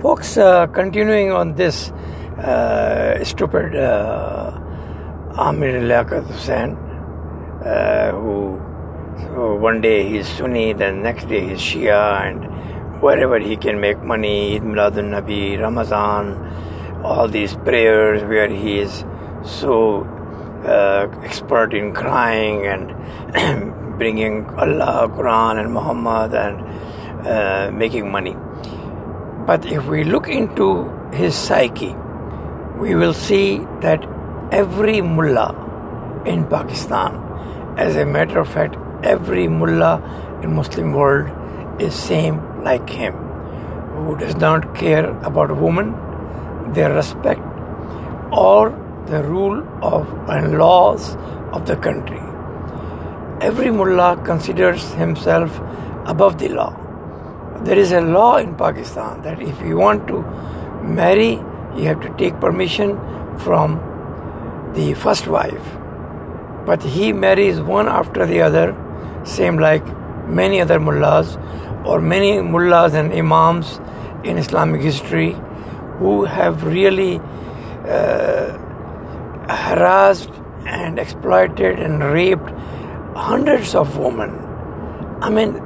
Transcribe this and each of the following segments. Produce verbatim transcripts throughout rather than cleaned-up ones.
Folks, uh, continuing on this uh, stupid uh, Amir Liaquat Hussain, uh, who so one day he's Sunni, then next day he's Shia, and wherever he can make money, Eid Milad al-Nabi, Ramadan, all these prayers where he is so uh, expert in crying and bringing Allah, Quran and Muhammad and uh, making money. But if we look into his psyche, we will see that every mullah in Pakistan, as a matter of fact, every mullah in Muslim world is same like him, who does not care about women, their respect, or the rule of and laws of the country. Every mullah considers himself above the law. There is a law in Pakistan that if you want to marry, you have to take permission from the first wife. But he marries one after the other, same like many other mullahs or many mullahs and imams in Islamic history who have really uh, harassed and exploited and raped hundreds of women. I mean,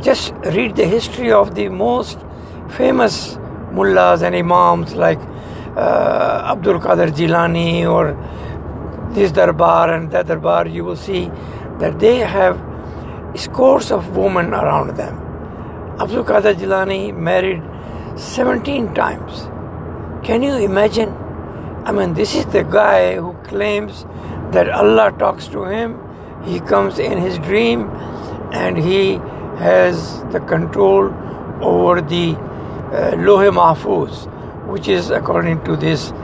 just read the history of the most famous mullahs and imams like uh, Abdul Qadir Jilani or this darbar and that darbar. You will see that they have scores of women around them. Abdul Qadir Jilani married seventeen times. Can you imagine? I mean, this is the guy who claims that Allah talks to him. He comes in his dream and he has the control over the uh, Lohe Mahfuz, which is, according to this uh,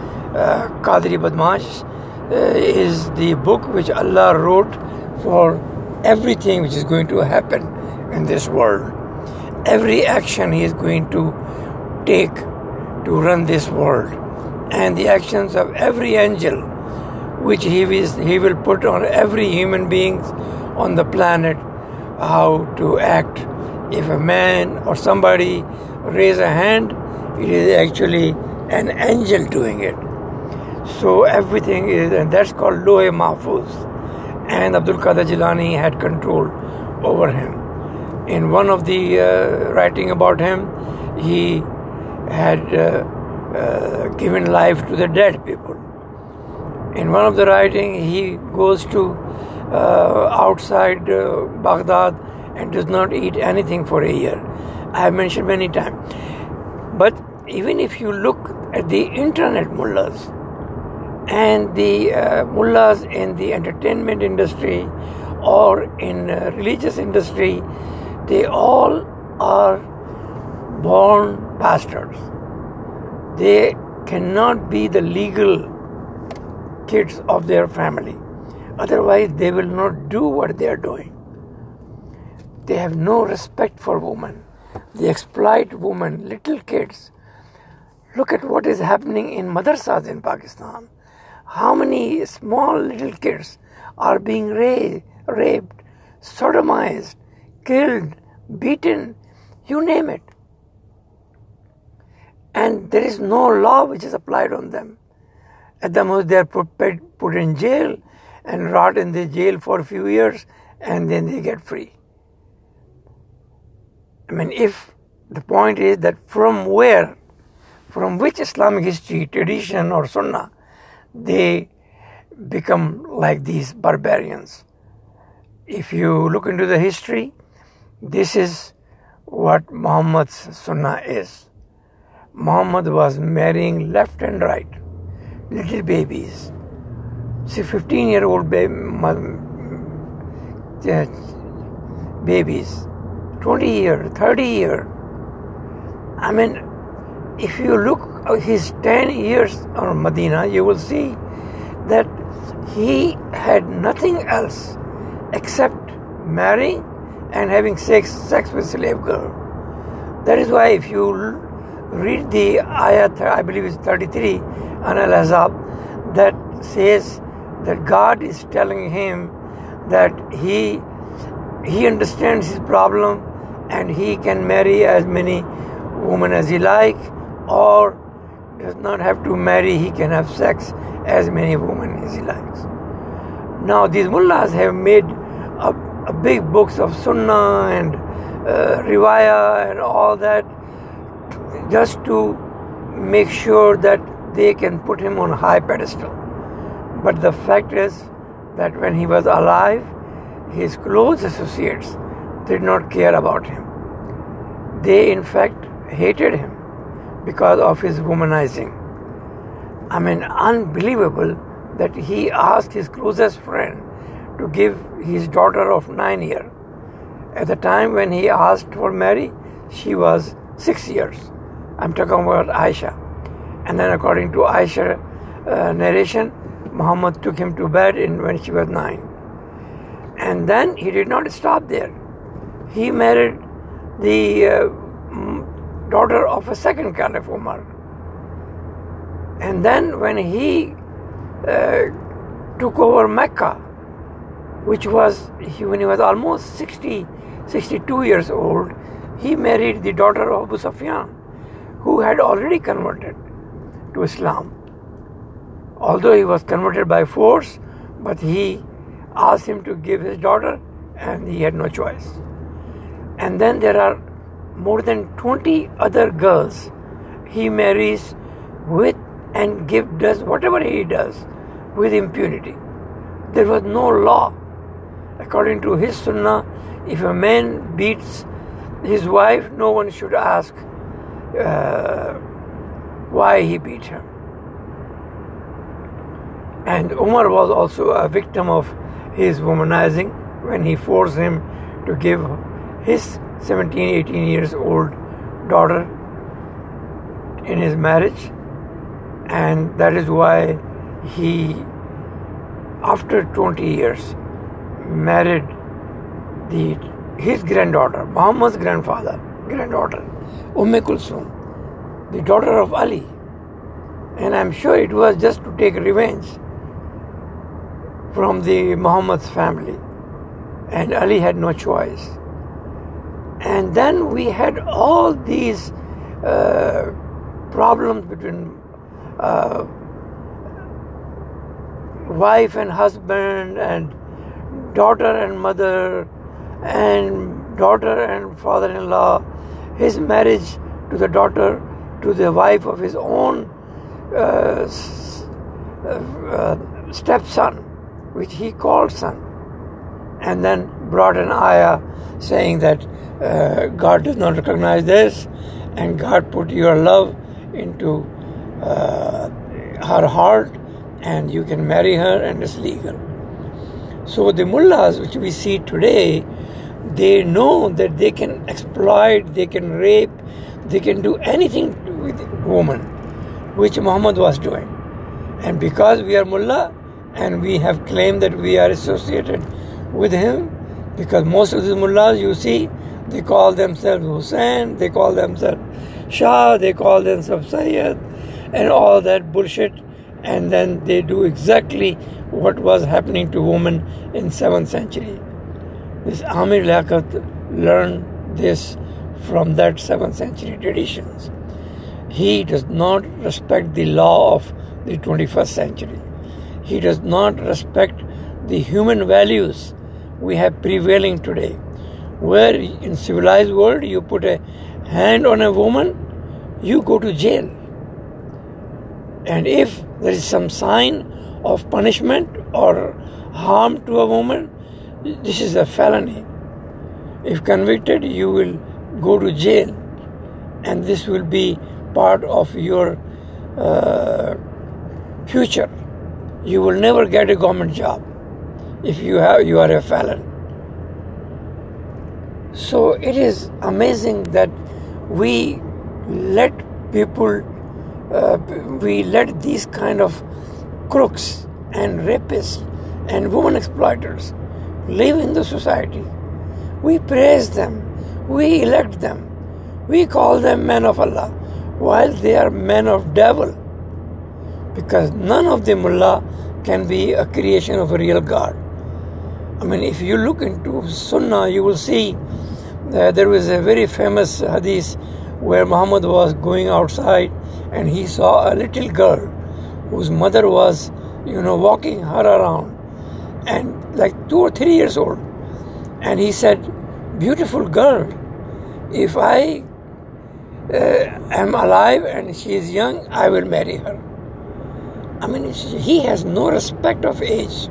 Qadri Badmash, uh, is the book which Allah wrote for everything which is going to happen in this world. Every action He is going to take to run this world, and the actions of every angel which He is He will put on every human being on the planet, how to act. If a man or somebody raise a hand, it is actually an angel doing it. So everything is, and that's called Lohe Mahfuz. And Abdul Qadir Jilani had control over him. In one of the uh, writing about him, he had uh, uh, given life to the dead people. In one of the writing, he goes to Uh, outside uh, Baghdad and does not eat anything for a year. I have mentioned many times. But even if you look at the internet mullahs and the uh, mullahs in the entertainment industry or in uh, religious industry, they all are born bastards. They cannot be the legal kids of their family. Otherwise, they will not do what they are doing. They have no respect for women. They exploit women, little kids. Look at what is happening in madrasas in Pakistan. How many small little kids are being ra- raped, sodomized, killed, beaten, you name it. And there is no law which is applied on them. At the most, they are put, put in jail and rot in the jail for a few years, and then they get free. I mean, if the point is that from where, from which Islamic history, tradition or sunnah, they become like these barbarians. If you look into the history, this is what Muhammad's sunnah is. Muhammad was marrying left and right, little babies. See, fifteen-year-old babies, twenty-year, thirty-year. I mean, if you look at his ten years on Medina, you will see that he had nothing else except marrying and having sex, sex with slave girl. That is why if you read the ayat, I believe it's thirty-three, on Al-Hazab, that says that God is telling him that he he understands his problem and he can marry as many women as he like or does not have to marry, he can have sex as many women as he likes. Now these mullahs have made a, a big books of sunnah and uh, riwayah and all that, just to make sure that they can put him on a high pedestal. But the fact is that when he was alive, his close associates did not care about him. They in fact hated him because of his womanizing. I mean, unbelievable that he asked his closest friend to give his daughter of nine years. At the time when he asked for Mary, she was six years. I'm talking about Aisha. And then according to Aisha uh, narration, Muhammad took him to bed in, when she was nine. And then he did not stop there. He married the uh, daughter of a second caliph, Umar. And then when he uh, took over Mecca, which was, he, when he was almost sixty, sixty-two years old, he married the daughter of Abu Sufyan, who had already converted to Islam. Although he was converted by force, but he asked him to give his daughter and he had no choice. And then there are more than twenty other girls he marries with and give, does whatever he does with impunity. There was no law. According to his sunnah, if a man beats his wife, no one should ask uh, why he beat her. And Umar was also a victim of his womanizing when he forced him to give his seventeen, eighteen years old daughter in his marriage. And that is why he, after twenty years, married the his granddaughter, Muhammad's grandfather, granddaughter, Umm Kulsum, the daughter of Ali. And I'm sure it was just to take revenge from the Muhammad's family. And Ali had no choice. And then we had all these uh, problems between uh, wife and husband, and daughter and mother, and daughter and father-in-law. His marriage to the daughter, to the wife of his own uh, uh, stepson, which he called son, and then brought an ayah saying that uh, God does not recognize this, and God put your love into uh, her heart, and you can marry her, and it's legal. So the mullahs, which we see today, they know that they can exploit, they can rape, they can do anything with women, which Muhammad was doing. And because we are mullah, and we have claimed that we are associated with him, because most of these mullahs, you see, they call themselves Hussain, they call themselves Shah, they call themselves Sayyid, and all that bullshit. And then they do exactly what was happening to women in seventh century. This Amir Liaquat learned this from that seventh century traditions. He does not respect the law of the twenty-first century. He does not respect the human values we have prevailing today, where in civilized world you put a hand on a woman, you go to jail. And if there is some sign of punishment or harm to a woman, this is a felony. If convicted, you will go to jail, and this will be part of your uh, future. You will never get a government job if you have you are a felon. So it is amazing that we let people, uh, we let these kind of crooks and rapists and woman exploiters live in the society. We praise them, we elect them, we call them men of Allah, while they are men of devil, because none of the mullah can be a creation of a real God. I mean, if you look into Sunnah, you will see uh, there was a very famous hadith where Muhammad was going outside, and he saw a little girl whose mother was, you know, walking her around, and like two or three years old. And he said, "Beautiful girl, if I uh, am alive and she is young, I will marry her." I mean, he has no respect of age.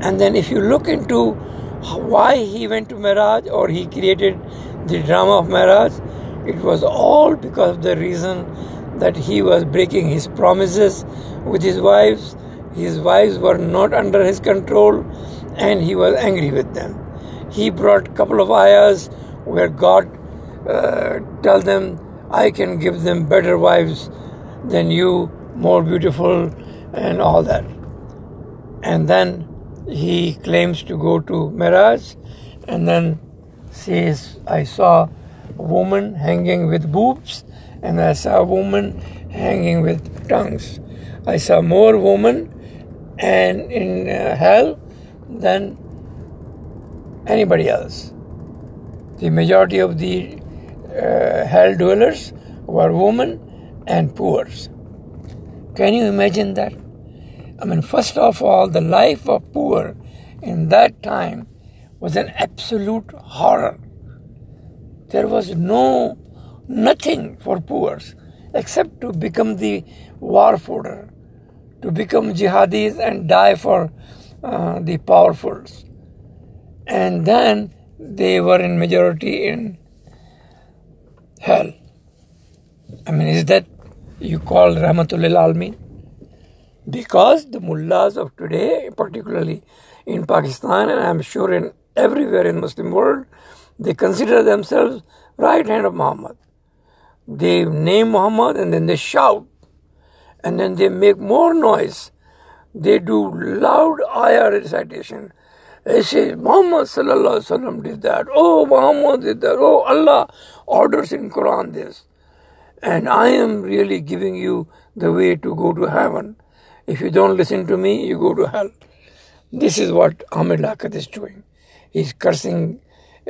And then if you look into why he went to Miraj, or he created the drama of Miraj, it was all because of the reason that he was breaking his promises with his wives. His wives were not under his control, and he was angry with them. He brought a couple of ayahs where God uh, tells them, "I can give them better wives than you, more beautiful," and all that. And then he claims to go to Miraj, and then says, "I saw a woman hanging with boobs, and I saw a woman hanging with tongues. I saw more women and in uh, hell than anybody else." The majority of the uh, hell dwellers were women and poor. Can you imagine that? I mean, first of all, the life of poor in that time was an absolute horror. There was no nothing for poor except to become the war fodder, to become jihadis and die for uh, the powerful. And then they were in majority in hell. I mean, is that you call Rahmatul lil Alamin? Because the mullahs of today, particularly in Pakistan, and I'm sure in everywhere in Muslim world, they consider themselves right hand of Muhammad. They name Muhammad and then they shout, and then they make more noise. They do loud ayah recitation. They say, "Muhammad sallallahu alaihi wasallam did that. Oh, Muhammad did that. Oh, Allah orders in Quran this. And I am really giving you the way to go to heaven. If you don't listen to me, you go to hell." This is what Amir Liaquat is doing. He's cursing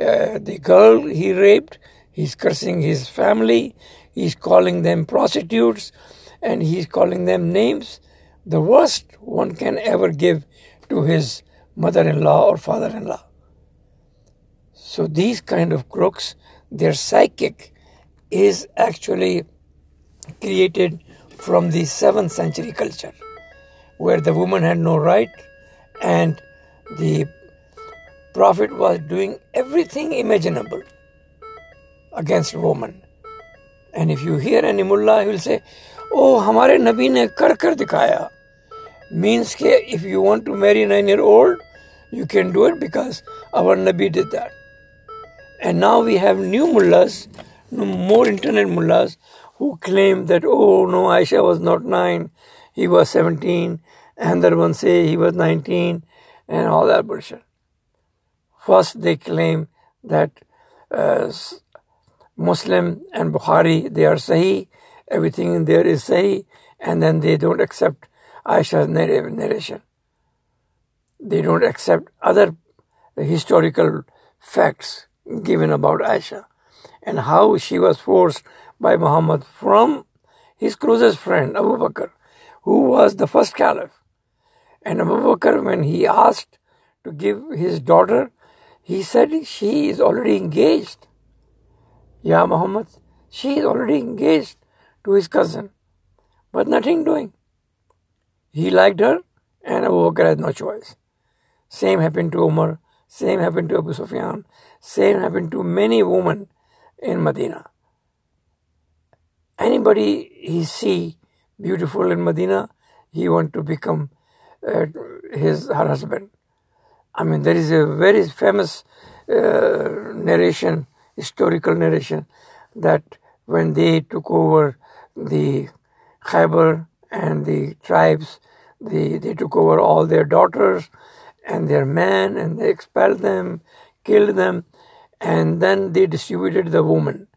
uh, the girl he raped. He's cursing his family. He's calling them prostitutes. And he's calling them names, the worst one can ever give to his mother-in-law or father-in-law. So these kind of crooks, their psychic is actually created from the seventh century culture, where the woman had no right and the prophet was doing everything imaginable against woman. And if you hear any mullah, he will say, "Oh, Hamare Nabi ne kar kar dikhaya." Means ke if you want to marry a nine-year-old, you can do it because our Nabi did that. And now we have new mullahs, more internet mullahs, who claim that, "Oh no, Aisha was not nine, he was seventeen, and the one say he was nineteen, and all that bullshit. First, they claim that uh, Muslim and Bukhari, they are Sahih. Everything in there is Sahih, and then they don't accept Aisha's narration. They don't accept other historical facts given about Aisha and how she was forced by Muhammad from his closest friend, Abu Bakr, who was the first caliph. And Abu Bakr, when he asked to give his daughter, he said, "She is already engaged. Ya Muhammad, she is already engaged to his cousin," but nothing doing. He liked her, and Abu Bakr had no choice. Same happened to Umar, same happened to Abu Sufyan, same happened to many women in Medina. Anybody he see beautiful in Medina, he want to become uh, his her husband. I mean, there is a very famous uh, narration, historical narration, that when they took over the Khaybar and the tribes, they, they took over all their daughters and their men, and they expelled them, killed them, and then they distributed the women.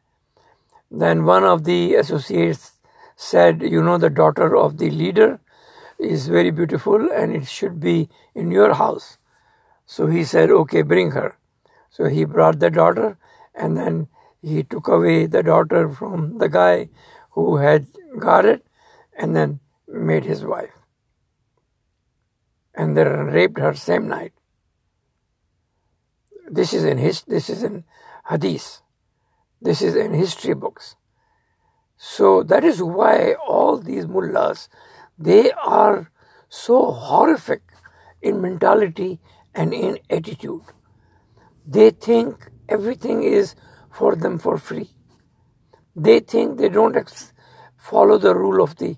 Then one of the associates said, "You know, the daughter of the leader is very beautiful and it should be in your house." So he said, "Okay, bring her." So he brought the daughter, and then he took away the daughter from the guy who had got it and then made his wife. And then raped her same night. This is in his, this is in hadith. This is in history books. So that is why all these mullahs, they are so horrific in mentality and in attitude. They think everything is for them for free. They think they don't ex- follow the rule of the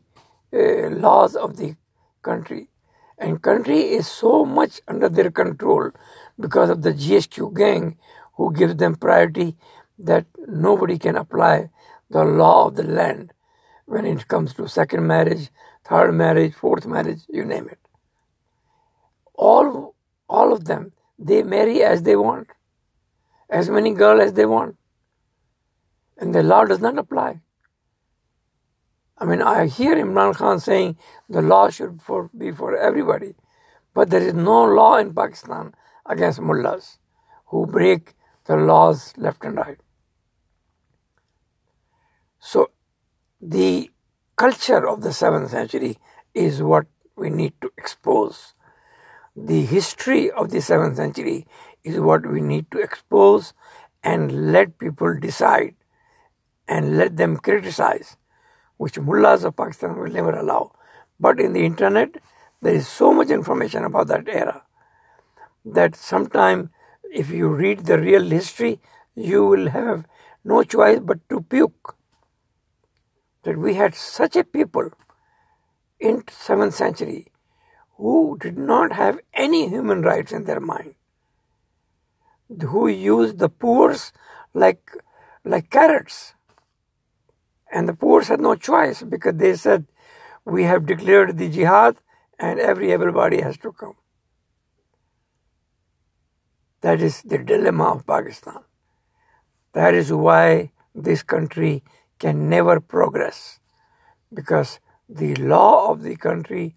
uh, laws of the country. And country is so much under their control because of the G S Q gang who give them priority that nobody can apply the law of the land when it comes to second marriage, third marriage, fourth marriage, you name it. All, all of them, they marry as they want, as many girls as they want. And the law does not apply. I mean, I hear Imran Khan saying the law should for, be for everybody. But there is no law in Pakistan against mullahs who break the laws left and right. So the culture of the seventh century is what we need to expose. The history of the seventh century is what we need to expose and let people decide and let them criticize, which mullahs of Pakistan will never allow. But in the internet, there is so much information about that era that sometime if you read the real history, you will have no choice but to puke. That we had such a people in seventh century who did not have any human rights in their mind, who used the poor like, like carrots. And the poor had no choice because they said, we have declared the jihad and every everybody has to come. That is the dilemma of Pakistan. That is why this country can never progress, because the law of the country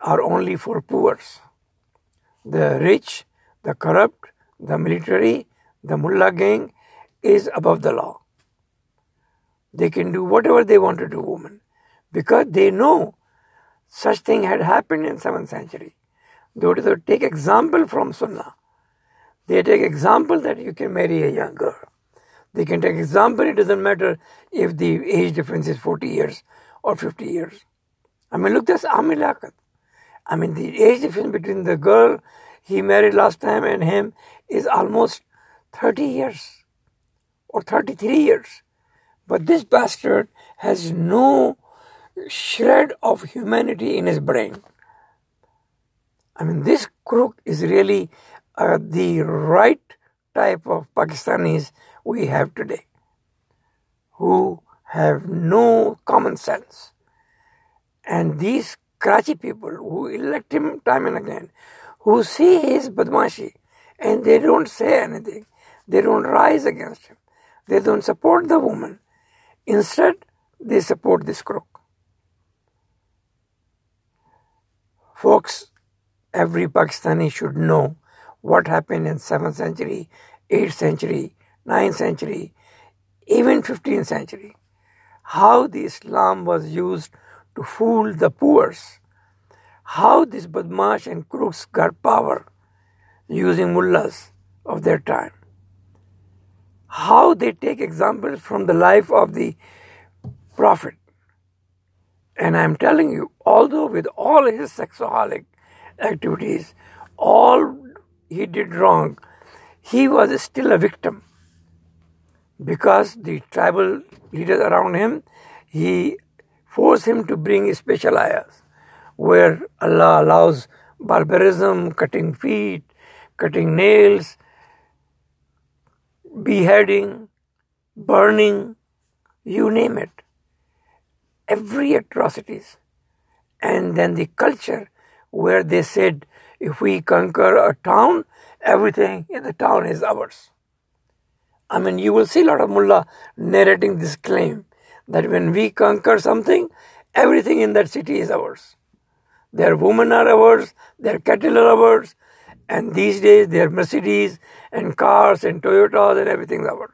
are only for poors. The rich, the corrupt, the military, the mullah gang is above the law. They can do whatever they want to do, women, because they know such thing had happened in seventh century. They would take example from Sunnah. They take example that you can marry a young girl. They can take example, it doesn't matter if the age difference is forty years or fifty years. I mean, look, that's Amir Liaquat. I mean, the age difference between the girl he married last time and him is almost thirty years or thirty-three years. But this bastard has no shred of humanity in his brain. I mean, this crook is really uh, the right type of Pakistanis we have today, who have no common sense. And these Karachi people who elect him time and again, who see his badmashi, and they don't say anything. They don't rise against him. They don't support the woman. Instead, they support this crook. Folks, every Pakistani should know what happened in seventh century, eighth century, ninth century, even fifteenth century. How the Islam was used to fool the poor. How these badmash and crooks got power using mullahs of their time. How they take examples from the life of the Prophet. And I'm telling you, although with all his sexaholic activities, all he did wrong, he was still a victim. Because the tribal leaders around him, he forced him to bring special ayahs, where Allah allows barbarism, cutting feet, cutting nails, beheading, burning, you name it. Every atrocities. And then the culture where they said, if we conquer a town, everything in the town is ours. I mean, you will see a lot of mullah narrating this claim that when we conquer something, everything in that city is ours. Their women are ours, their cattle are ours, and these days their Mercedes and cars and Toyotas and everything is ours.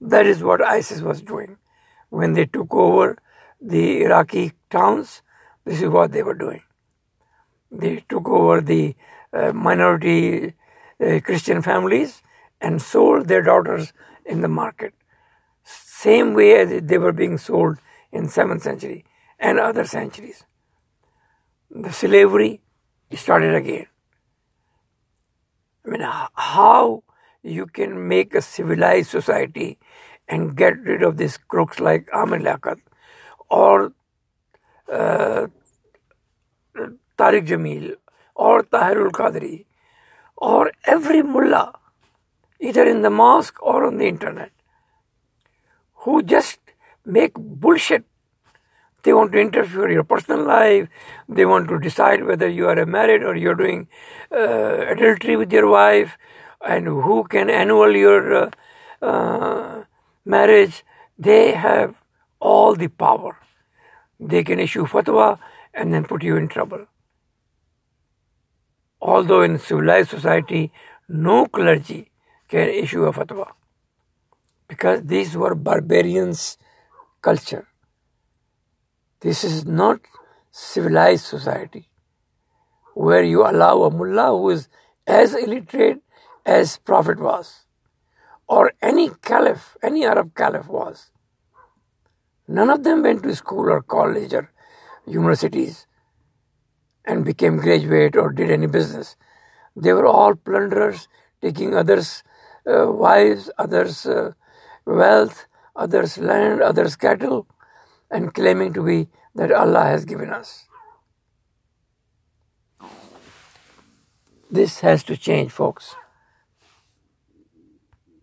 That is what ISIS was doing. When they took over the Iraqi towns, this is what they were doing. They took over the uh, minority uh, Christian families and sold their daughters in the market. Same way as they were being sold in seventh century and other centuries. The slavery started again. I mean, how you can make a civilized society and get rid of these crooks like Amir Liaquat or uh, Tariq Jameel or Tahirul Qadri or every mullah, either in the mosque or on the internet, who just make bullshit. They want to interfere in your personal life. They want to decide whether you are married or you're doing uh, adultery with your wife, and who can annul your uh, uh, marriage. They have all the power. They can issue fatwa and then put you in trouble. Although in civilized society, no clergy can issue a fatwa, because these were barbarians' culture. This is not civilized society where you allow a mullah who is as illiterate as Prophet was, or any caliph, any Arab caliph was. None of them went to school or college or universities and became graduate or did any business. They were all plunderers, taking others' uh, wives, others' uh, wealth, others' land, others' cattle, and claiming to be that Allah has given us. This has to change, folks.